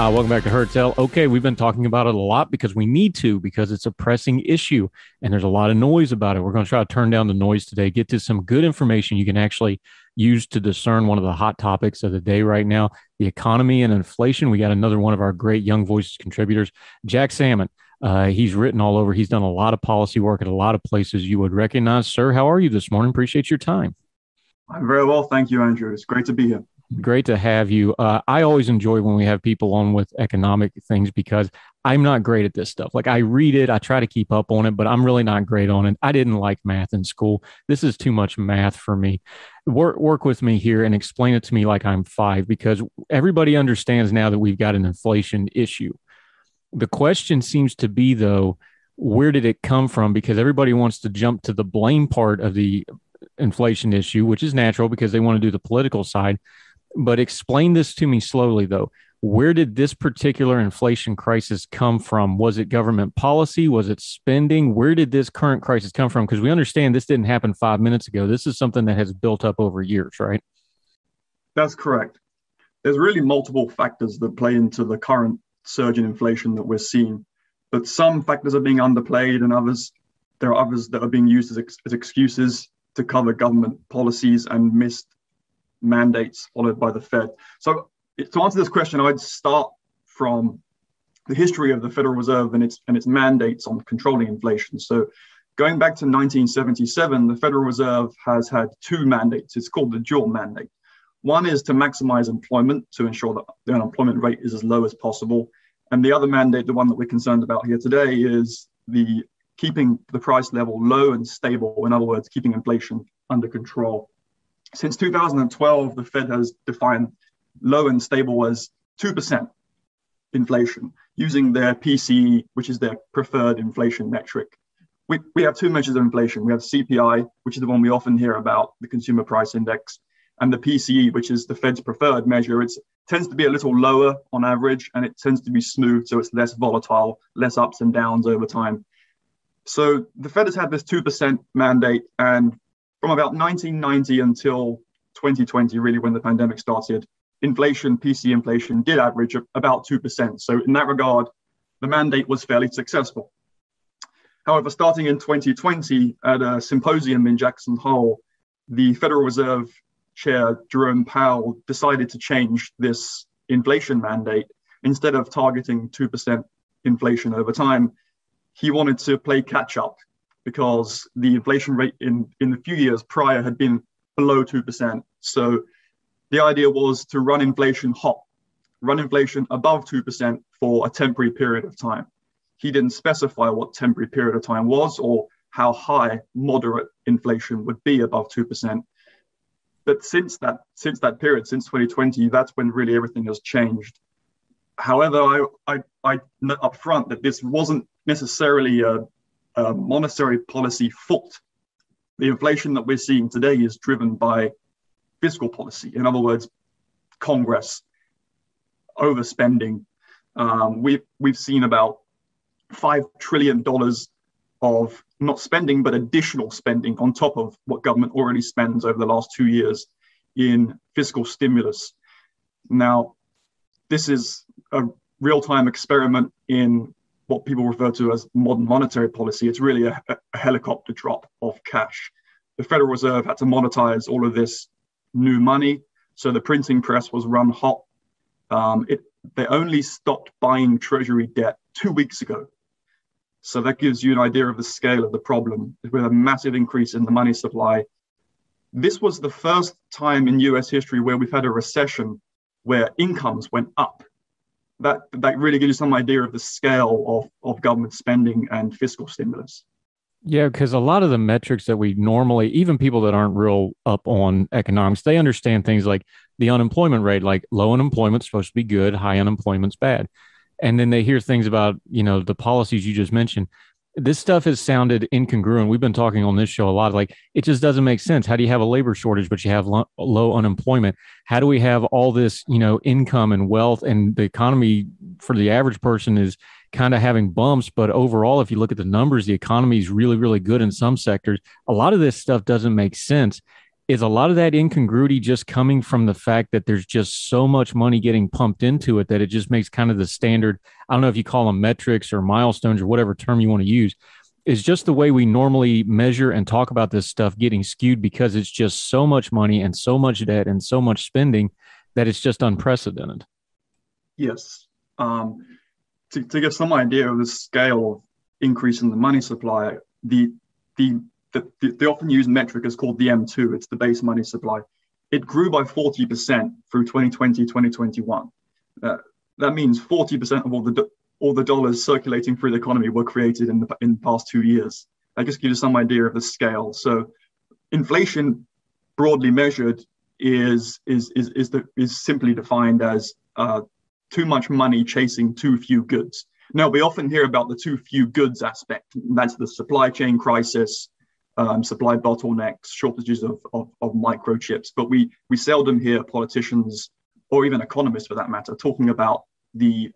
Welcome back to Heard Tell. Okay, we've been talking about it a lot because we need to, because it's a pressing issue and there's a lot of noise about it. We're going to try to turn down the noise today, get to some good information you can actually use to discern one of the hot topics of the day right now, the economy and inflation. We got another one of our great Young Voices contributors, Jack Salmon. He's written all over. He's done a lot of policy work at a lot of places you would recognize. Sir, how are you this morning? Appreciate your time. I'm very well. Thank you, Andrew. It's great to be here. Great to have you. I always enjoy when we have people on with economic things because I'm not great at this stuff. Like I read it, I try to keep up on it, but I'm really not great on it. I didn't like math in school. This is too much math for me. Work with me here and explain it to me like I'm five, because everybody understands now that we've got an inflation issue. The question seems to be, though, where did it come from? Because everybody wants to jump to the blame part of the inflation issue, which is natural because they want to do the political side. But explain this to me slowly, though. Where did this particular inflation crisis come from? Was it government policy? Was it spending? Where did this current crisis come from? Because we understand this didn't happen 5 minutes ago. This is something that has built up over years, right? That's correct. There's really multiple factors that play into the current surge in inflation that we're seeing. But some factors are being underplayed and others, there are others that are being used as excuses to cover government policies and missed mandates followed by the Fed. So to answer this question, I'd start from the history of the Federal Reserve and its mandates on controlling inflation. So going back to 1977, the Federal Reserve has had two mandates. It's called the dual mandate. One is to maximize employment to ensure that the unemployment rate is as low as possible. And the other mandate, the one that we're concerned about here today, is the keeping the price level low and stable. In other words, keeping inflation under control. Since 2012, the Fed has defined low and stable as 2% inflation using their PCE, which is their preferred inflation metric. We have two measures of inflation. We have CPI, which is the one we often hear about, the Consumer Price Index, and the PCE, which is the Fed's preferred measure. It tends to be a little lower on average, and it tends to be smooth, so it's less volatile, less ups and downs over time. So the Fed has had this 2% mandate, and from about 1990 until 2020, really, when the pandemic started, inflation, PC inflation, did average about 2%. So in that regard, the mandate was fairly successful. However, starting in 2020, at a symposium in Jackson Hole, the Federal Reserve Chair, Jerome Powell, decided to change this inflation mandate. Instead of targeting 2% inflation over time, he wanted to play catch up, because the inflation rate in the few years prior had been below 2%. So the idea was to run inflation hot, run inflation above 2% for a temporary period of time. He didn't specify what temporary period of time was or how high moderate inflation would be above 2%. But since that period, since 2020, that's when really everything has changed. However, I note up front that this wasn't necessarily a monetary policy fault. The inflation that we're seeing today is driven by fiscal policy. In other words, Congress overspending. We've seen about $5 trillion of not spending, but additional spending on top of what government already spends over the last 2 years in fiscal stimulus. Now, this is a real-time experiment in what people refer to as modern monetary policy. It's really a helicopter drop of cash. The Federal Reserve had to monetize all of this new money, so the printing press was run hot. They only stopped buying Treasury debt 2 weeks ago. So that gives you an idea of the scale of the problem, with a massive increase in the money supply. This was the first time in US history where we've had a recession where incomes went up. That really gives you some idea of the scale of government spending and fiscal stimulus. Yeah, because a lot of the metrics that we normally, even people that aren't real up on economics, they understand things like the unemployment rate, like low unemployment's supposed to be good, high unemployment's bad. And then they hear things about, you know, the policies you just mentioned. This stuff has sounded incongruent. We've been talking on this show a lot. Like, it just doesn't make sense. How do you have a labor shortage, but you have low unemployment? How do we have all this, you know, income and wealth, and the economy for the average person is kind of having bumps? But overall, if you look at the numbers, the economy is really, really good in some sectors. A lot of this stuff doesn't make sense. Is a lot of that incongruity just coming from the fact that there's just so much money getting pumped into it that it just makes kind of the standard, I don't know if you call them metrics or milestones or whatever term you want to use, is just the way we normally measure and talk about this stuff getting skewed because it's just so much money and so much debt and so much spending that it's just unprecedented? Yes. To give some idea of the scale of increase in the money supply, the often used metric is called the M2. It's the base money supply. It grew by 40% through 2020, 2021. That means 40% of all the dollars circulating through the economy were created in the past 2 years. That just gives you some idea of the scale. So inflation, broadly measured, is simply defined as too much money chasing too few goods. Now, we often hear about the too few goods aspect. That's the supply chain crisis. Supply bottlenecks, shortages of microchips. But we seldom hear politicians or even economists, for that matter, talking about the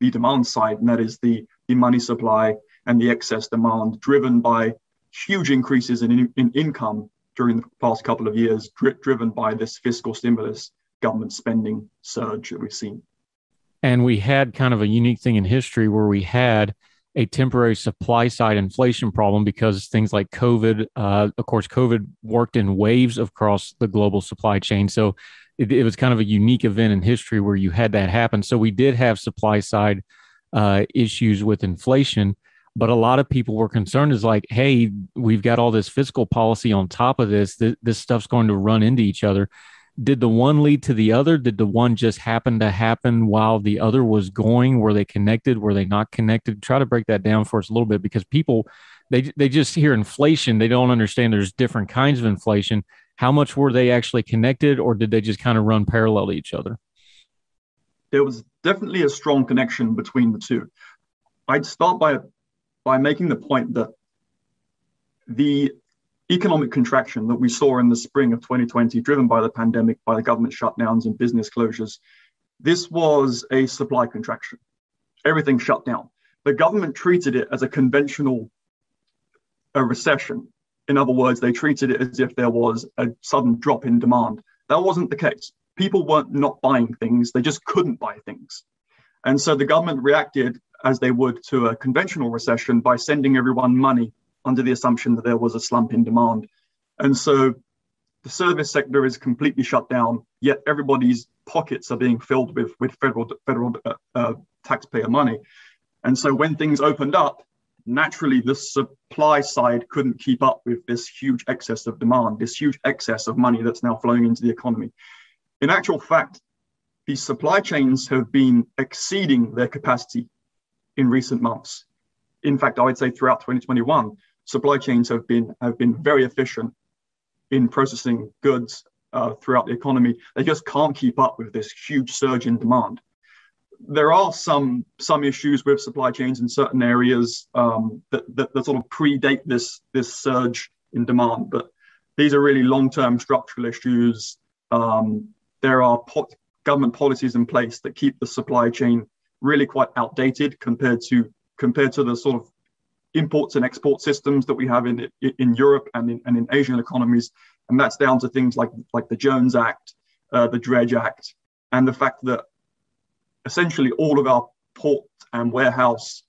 demand side, and that is the money supply and the excess demand driven by huge increases in income during the past couple of years, driven by this fiscal stimulus, government spending surge that we've seen. And we had kind of a unique thing in history where we had a temporary supply side inflation problem because things like COVID, of course, COVID worked in waves across the global supply chain. So it was kind of a unique event in history where you had that happen. So we did have supply side issues with inflation, but a lot of people were concerned is like, hey, we've got all this fiscal policy on top of this. This stuff's going to run into each other. Did the one lead to the other? Did the one just happen to happen while the other was going? Were they connected? Were they not connected? Try to break that down for us a little bit, because people, they just hear inflation. They don't understand there's different kinds of inflation. How much were they actually connected, or did they just kind of run parallel to each other? There was definitely a strong connection between the two. I'd start by making the point that the economic contraction that we saw in the spring of 2020, driven by the pandemic, by the government shutdowns and business closures, this was a supply contraction. Everything shut down. The government treated it as a conventional recession. In other words, they treated it as if there was a sudden drop in demand. That wasn't the case. People weren't not buying things. They just couldn't buy things. And so the government reacted as they would to a conventional recession by sending everyone money under the assumption that there was a slump in demand. And so the service sector is completely shut down, yet everybody's pockets are being filled with federal taxpayer money. And so when things opened up, naturally the supply side couldn't keep up with this huge excess of demand, this huge excess of money that's now flowing into the economy. In actual fact, these supply chains have been exceeding their capacity in recent months. In fact, I would say throughout 2021, supply chains have been very efficient in processing goods throughout the economy. They just can't keep up with this huge surge in demand. There are some issues with supply chains in certain areas that sort of predate this surge in demand, but these are really long-term structural issues. There are government policies in place that keep the supply chain really quite outdated compared to the sort of imports and export systems that we have in Europe and in Asian economies. And that's down to things like the Jones Act, the Dredge Act, and the fact that essentially all of our port and warehouse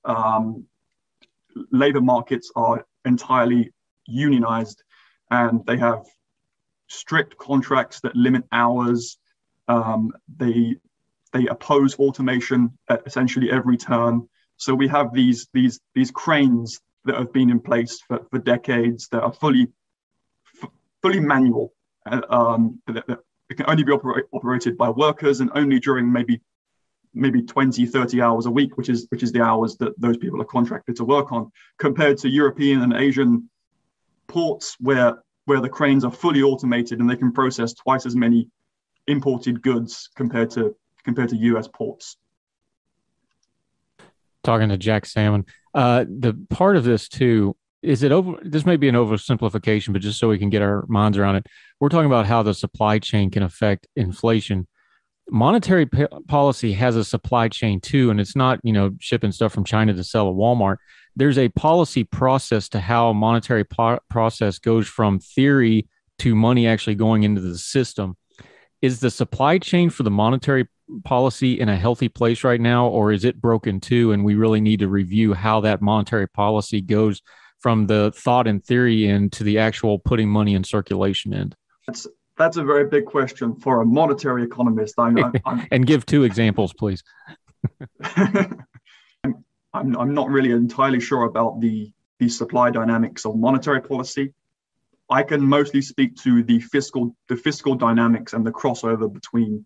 labor markets are entirely unionized, and they have strict contracts that limit hours. They oppose automation at essentially every turn. So we have these cranes that have been in place for decades that are fully manual, that can only be operated by workers and only during maybe 20, 30 hours a week, which is the hours that those people are contracted to work on, compared to European and Asian ports where the cranes are fully automated and they can process twice as many imported goods compared to US ports. talking to Jack Salmon. The part of this too, is it over? This may be an oversimplification, but just so we can get our minds around it, we're talking about how the supply chain can affect inflation. Monetary policy has a supply chain too, and it's not, you know, shipping stuff from China to sell at Walmart. There's a policy process to how monetary process goes from theory to money actually going into the system. Is the supply chain for the monetary policy in a healthy place right now, or is it broken too? And we really need to review how that monetary policy goes from the thought and theory end to the actual putting money in circulation end. That's a very big question for a monetary economist. And give two examples, please. I'm not really entirely sure about the supply dynamics of monetary policy. I can mostly speak to the fiscal dynamics and the crossover between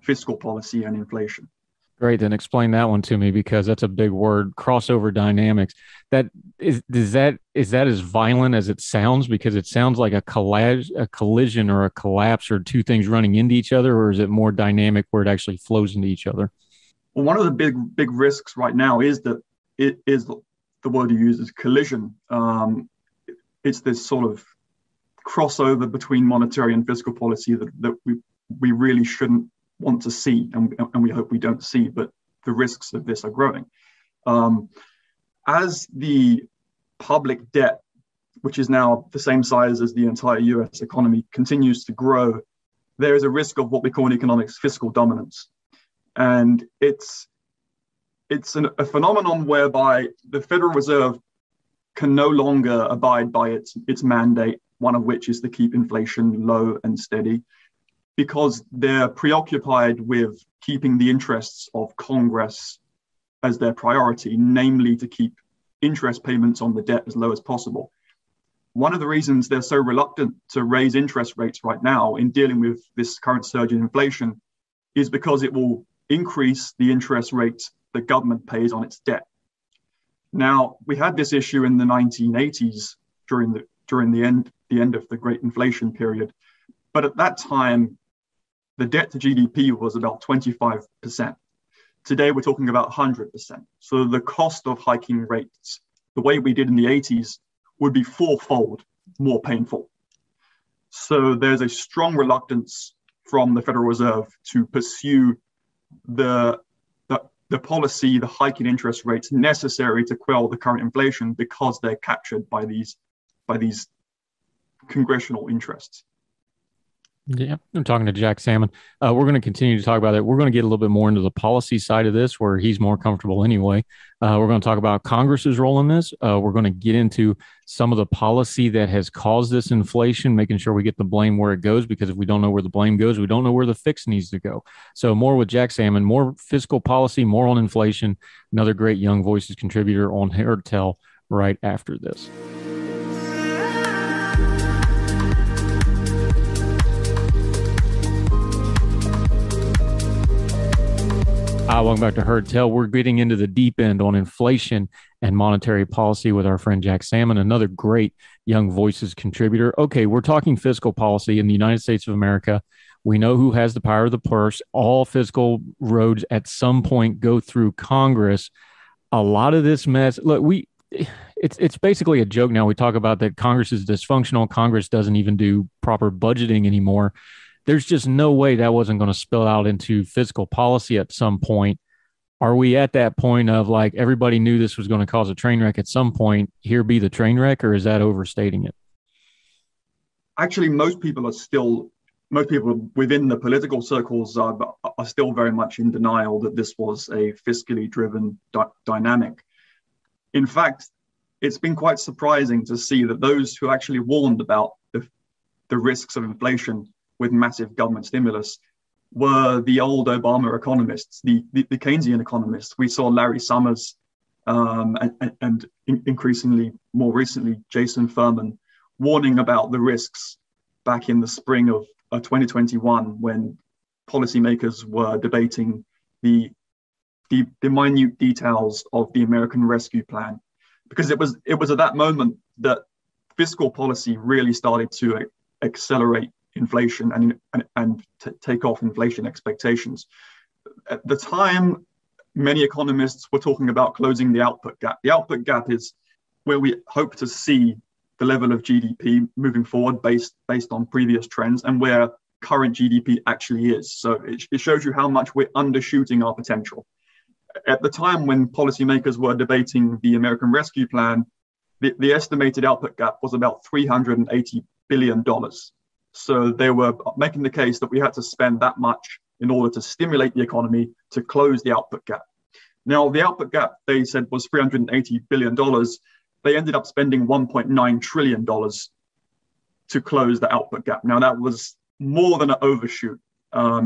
fiscal policy and inflation. Great. Then explain that one to me, because that's a big word, crossover dynamics. Is that as violent as it sounds? Because it sounds like a collision or a collapse or two things running into each other, or is it more dynamic where it actually flows into each other? Well, one of the big risks right now is that it is the word you use is collision. It's this sort of crossover between monetary and fiscal policy that we really shouldn't want to see, and we hope we don't see, but the risks of this are growing. As the public debt, which is now the same size as the entire US economy, continues to grow, there is a risk of what we call in economics fiscal dominance. And it's a phenomenon whereby the Federal Reserve can no longer abide by its mandate, one of which is to keep inflation low and steady, because they're preoccupied with keeping the interests of Congress as their priority, namely to keep interest payments on the debt as low as possible. One of the reasons they're so reluctant to raise interest rates right now in dealing with this current surge in inflation is because it will increase the interest rates the government pays on its debt. Now, we had this issue in the 1980s during the end of the Great Inflation period, but at that time, the debt to GDP was about 25%. Today, we're talking about 100%. So the cost of hiking rates, the way we did in the 80s, would be fourfold more painful. So there's a strong reluctance from the Federal Reserve to pursue the policy, the hike in interest rates necessary to quell the current inflation, because they're captured by these congressional interests. Yeah, I'm talking to Jack Salmon. We're going to continue to talk about it. We're going to get a little bit more into the policy side of this, where he's more comfortable anyway. We're going to talk about Congress's role in this. We're going to get into some of the policy that has caused this inflation, making sure we get the blame where it goes, because if we don't know where the blame goes, we don't know where the fix needs to go. So more with Jack Salmon, more fiscal policy, more on inflation. Another great Young Voices contributor on Hairtel right after this. Hi, welcome back to Hairtel. We're getting into the deep end on inflation and monetary policy with our friend Jack Salmon, another great Young Voices contributor. Okay, we're talking fiscal policy in the United States of America. We know who has the power of the purse. All fiscal roads at some point go through Congress. A lot of this mess, look, it's basically a joke now. We talk about that Congress is dysfunctional. Congress doesn't even do proper budgeting anymore. There's just no way that wasn't going to spill out into fiscal policy at some point. Are we at that point of like, everybody knew this was going to cause a train wreck at some point, here be the train wreck, or is that overstating it? Actually, most people within the political circles are still very much in denial that this was a fiscally driven dynamic. In fact, it's been quite surprising to see that those who actually warned about the risks of inflation with massive government stimulus were the old Obama economists, the Keynesian economists. We saw Larry Summers and increasingly more recently, Jason Furman warning about the risks back in the spring of 2021, when policymakers were debating the minute details of the American Rescue Plan, because it was at that moment that fiscal policy really started to accelerate inflation and take off inflation expectations. At the time, many economists were talking about closing the output gap. The output gap is where we hope to see the level of GDP moving forward based on previous trends and where current GDP actually is. So it shows you how much we're undershooting our potential. At the time when policymakers were debating the American Rescue Plan, the estimated output gap was about $380 billion. So they were making the case that we had to spend that much in order to stimulate the economy to close the output gap. Now, the output gap, they said, was $380 billion. They ended up spending $1.9 trillion to close the output gap. Now, that was more than an overshoot.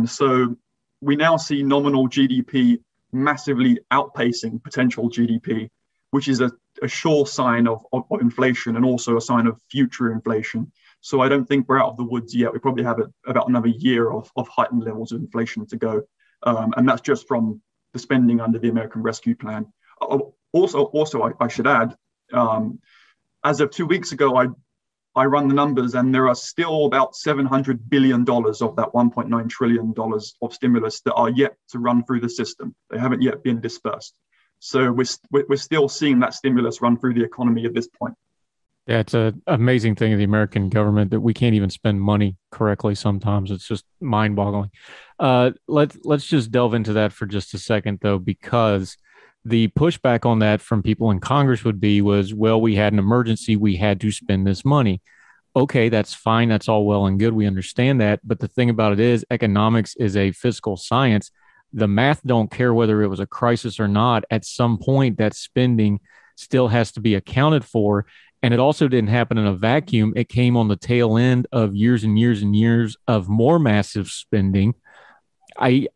So we now see nominal GDP massively outpacing potential GDP, which is a sure sign of inflation and also a sign of future inflation. So I don't think we're out of the woods yet. We probably have about another year of heightened levels of inflation to go. And that's just from the spending under the American Rescue Plan. Also, I should add, as of 2 weeks ago, I run the numbers and there are still about $700 billion of that $1.9 trillion of stimulus that are yet to run through the system. They haven't yet been dispersed. So we're still seeing that stimulus run through the economy at this point. Yeah, it's an amazing thing of the American government that we can't even spend money correctly sometimes. It's just mind-boggling. Let's just delve into that for just a second, though, because the pushback on that from people in Congress would be was, well, we had an emergency. We had to spend this money. Okay, that's fine. That's all well and good. We understand that. But the thing about it is economics is a fiscal science. The math don't care whether it was a crisis or not. At some point, that spending still has to be accounted for. And it also didn't happen in a vacuum. It came on the tail end of years and years and years of more massive spending. I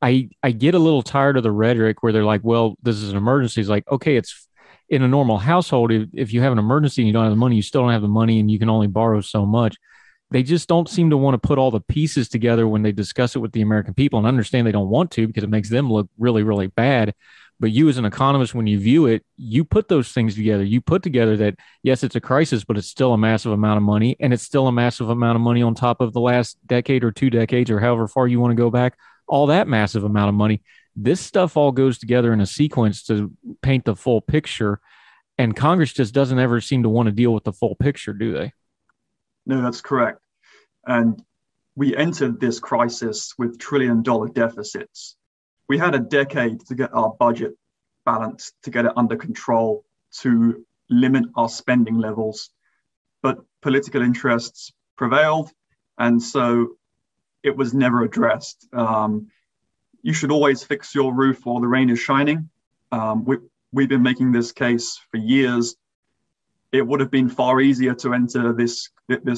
get a little tired of the rhetoric where they're like, well, this is an emergency. It's like, okay, it's in a normal household. If you have an emergency and you don't have the money, you still don't have the money and you can only borrow so much. They just don't seem to want to put all the pieces together when they discuss it with the American people, and understand they don't want to because it makes them look really, really bad. But you as an economist, when you view it, you put those things together. You put together that, yes, it's a crisis, but it's still a massive amount of money. And it's still a massive amount of money on top of the last decade or two decades or however far you want to go back, all that massive amount of money. This stuff all goes together in a sequence to paint the full picture. And Congress just doesn't ever seem to want to deal with the full picture, do they? No, that's correct. And we entered this crisis with trillion-dollar deficits. We had a decade to get our budget balanced, to get it under control, to limit our spending levels. But political interests prevailed, and so it was never addressed. You should always fix your roof while the rain is shining. We've been making this case for years. It would have been far easier to enter this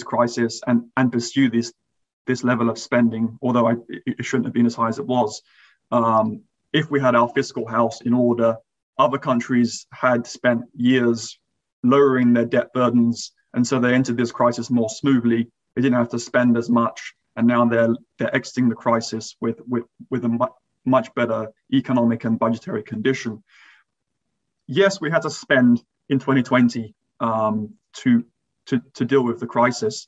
crisis and pursue this level of spending, although it shouldn't have been as high as it was. If we had our fiscal house in order. Other countries had spent years lowering their debt burdens, and so they entered this crisis more smoothly. They didn't have to spend as much, and now they're exiting the crisis with a much better economic and budgetary condition. Yes, we had to spend in 2020 to deal with the crisis.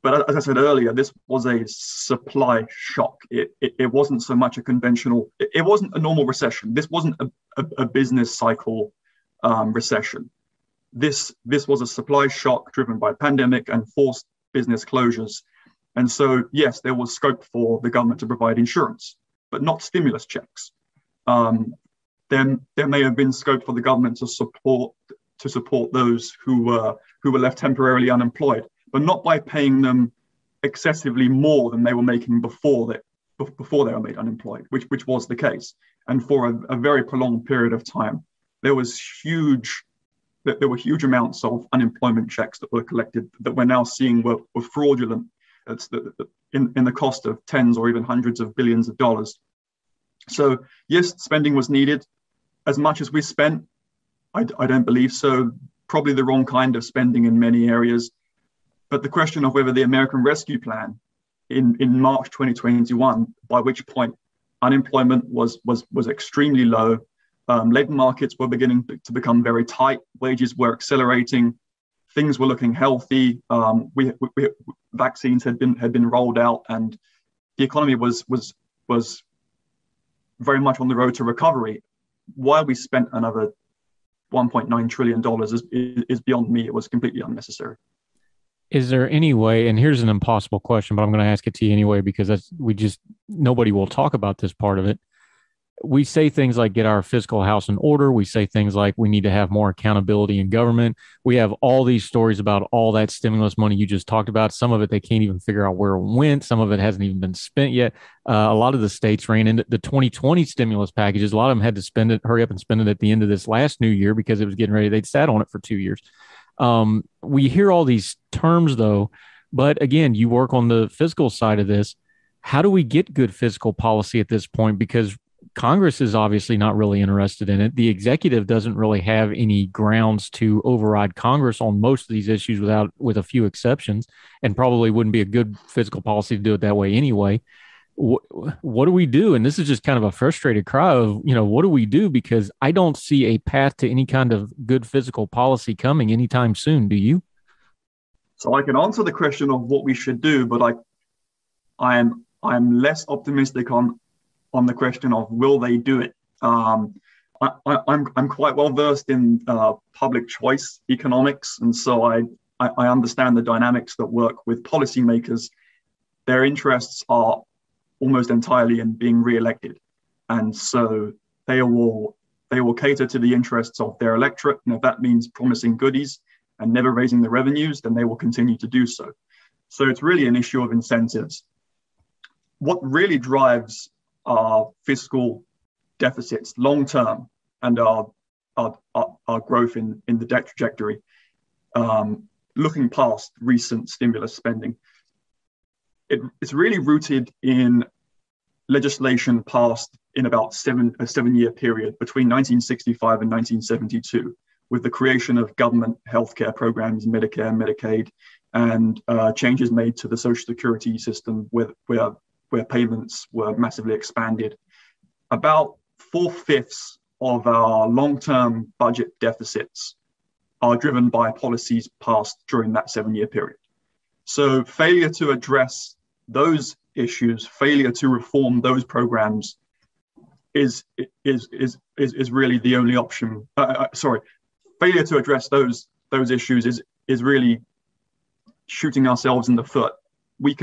But as I said earlier, this was a supply shock. It wasn't so much a conventional, it wasn't a normal recession. This wasn't a business cycle recession. This was a supply shock driven by pandemic and forced business closures. And so, yes, there was scope for the government to provide insurance, but not stimulus checks. There may have been scope for the government to support those who were left temporarily unemployed, but not by paying them excessively more than they were making before they were made unemployed, which was the case. And for a very prolonged period of time, there were huge amounts of unemployment checks that were collected that we're now seeing were fraudulent. It's in the cost of tens or even hundreds of billions of dollars. So yes, spending was needed. As much as we spent, I don't believe so. Probably the wrong kind of spending in many areas. But the question of whether the American Rescue Plan in March 2021, by which point unemployment was extremely low, labor markets were beginning to become very tight, wages were accelerating, things were looking healthy, vaccines had been rolled out, and the economy was very much on the road to recovery. Why we spent another $1.9 trillion is beyond me. It was completely unnecessary. Is there any way, and here's an impossible question, but I'm going to ask it to you anyway, because that's, nobody will talk about this part of it. We say things like get our fiscal house in order. We say things like we need to have more accountability in government. We have all these stories about all that stimulus money you just talked about. Some of it, they can't even figure out where it went. Some of it hasn't even been spent yet. A lot of the states ran into the 2020 stimulus packages. A lot of them had to spend it, hurry up and spend it at the end of this last new year because it was getting ready. They'd sat on it for 2 years. We hear all these terms though, but again, you work on the fiscal side of this. How do we get good fiscal policy at this point? Because Congress is obviously not really interested in it. The executive doesn't really have any grounds to override Congress on most of these issues with a few exceptions, and probably wouldn't be a good fiscal policy to do it that way anyway. What do we do? And this is just kind of a frustrated cry of, you know, what do we do? Because I don't see a path to any kind of good fiscal policy coming anytime soon. Do you? So I can answer the question of what we should do, but I am less optimistic on the question of will they do it. I'm quite well versed in public choice economics, and so I understand the dynamics that work with policymakers. Their interests are almost entirely in being re-elected, and so they will cater to the interests of their electorate. And if that means promising goodies and never raising the revenues, then they will continue to do so. So it's really an issue of incentives. What really drives our fiscal deficits long term and our growth in the debt trajectory, looking past recent stimulus spending, it's really rooted in legislation passed in about a 7-year period between 1965 and 1972, with the creation of government healthcare programs, Medicare, Medicaid, and changes made to the Social Security system where payments were massively expanded. About 4/5 of our long-term budget deficits are driven by policies passed during that 7-year period. So failure to address those issues, failure to reform those programs is really the only option. Failure to address those issues is really shooting ourselves in the foot. We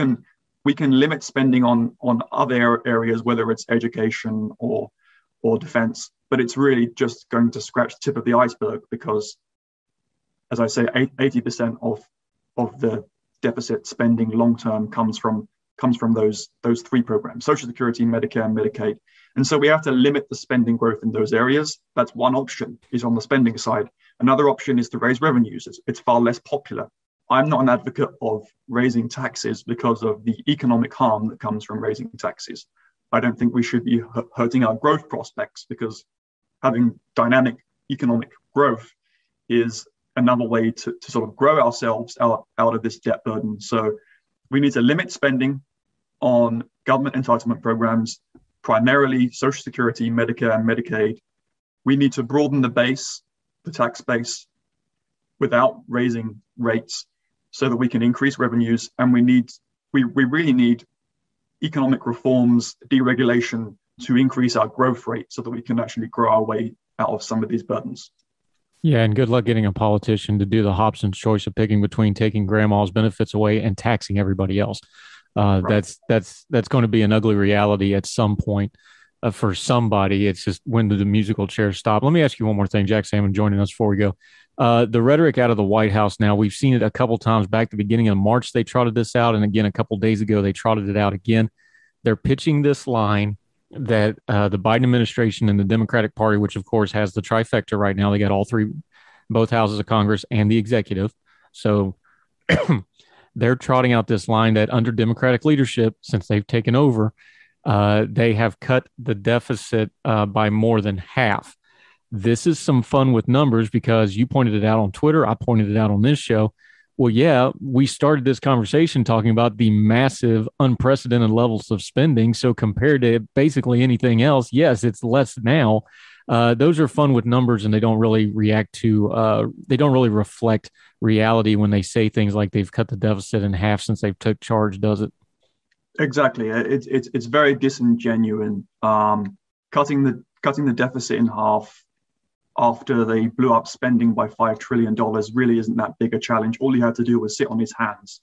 can limit spending on other areas, whether it's education or defense, but it's really just going to scratch the tip of the iceberg because, as I say, 80% of the deficit spending long-term comes from those three programs, Social Security, Medicare, and Medicaid. And so we have to limit the spending growth in those areas. That's one option, is on the spending side. Another option is to raise revenues. It's far less popular. I'm not an advocate of raising taxes because of the economic harm that comes from raising taxes. I don't think we should be hurting our growth prospects, because having dynamic economic growth is another way to sort of grow ourselves out of this debt burden. So we need to limit spending on government entitlement programs, primarily Social Security, Medicare, and Medicaid. We need to broaden the tax base, without raising rates, so that we can increase revenues. And we really need economic reforms, deregulation to increase our growth rate so that we can actually grow our way out of some of these burdens. Yeah, and good luck getting a politician to do the Hobson's choice of picking between taking grandma's benefits away and taxing everybody else. Right. That's going to be an ugly reality at some point. For somebody, it's just when did the musical chair stop? Let me ask you one more thing, Jack Salmon, joining us before we go. The rhetoric out of the White House now, we've seen it a couple times. Back at the beginning of March, they trotted this out. And again, a couple days ago, they trotted it out again. They're pitching this line that the Biden administration and the Democratic Party, which, of course, has the trifecta right now. They got all three, both houses of Congress and the executive. So they're trotting out this line that under Democratic leadership, since they've taken over, they have cut the deficit by more than half. This is some fun with numbers, because you pointed it out on Twitter. I pointed it out on this show. Well, yeah, we started this conversation talking about the massive, unprecedented levels of spending. So compared to basically anything else, yes, it's less now. Those are fun with numbers, and they don't really reflect reality when they say things like they've cut the deficit in half since they've took charge, does it? Exactly. It's very disingenuous. Cutting the deficit in half after they blew up spending by $5 trillion really isn't that big a challenge. All he had to do was sit on his hands.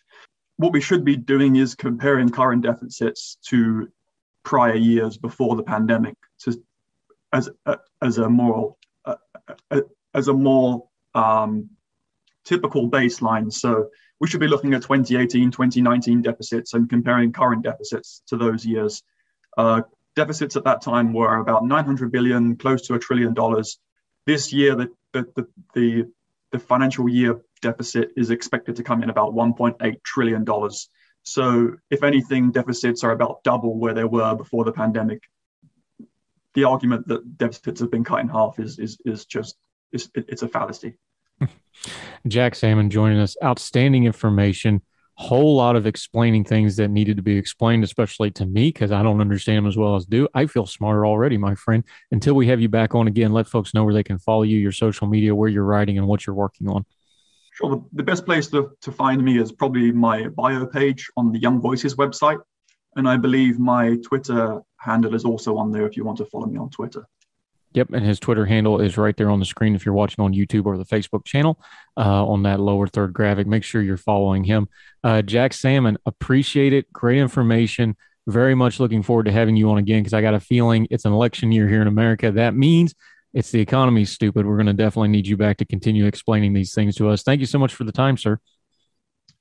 What we should be doing is comparing current deficits to prior years before the pandemic as a more typical baseline. So we should be looking at 2018, 2019 deficits and comparing current deficits to those years. Deficits at that time were about 900 billion, close to $1 trillion. This year, the financial year deficit is expected to come in about $1.8 trillion. So if anything, deficits are about double where they were before the pandemic. The argument that deficits have been cut in half is just a fallacy. Jack Salmon joining us. Outstanding information. Whole lot of explaining things that needed to be explained, especially to me, because I don't understand them as well as do. I feel smarter already, my friend. Until we have you back on again, let folks know where they can follow you, your social media, where you're writing, and what you're working on. Sure. The best place to find me is probably my bio page on the Young Voices website. And I believe my Twitter handle is also on there if you want to follow me on Twitter. Yep, and his Twitter handle is right there on the screen if you're watching on YouTube or the Facebook channel on that lower third graphic. Make sure you're following him. Jack Salmon, appreciate it. Great information. Very much looking forward to having you on again because I got a feeling it's an election year here in America. That means it's the economy, stupid. We're going to definitely need you back to continue explaining these things to us. Thank you so much for the time, sir.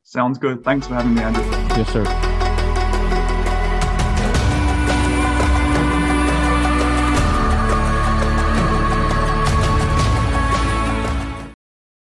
Sounds good. Thanks for having me, Andrew. Yes, sir.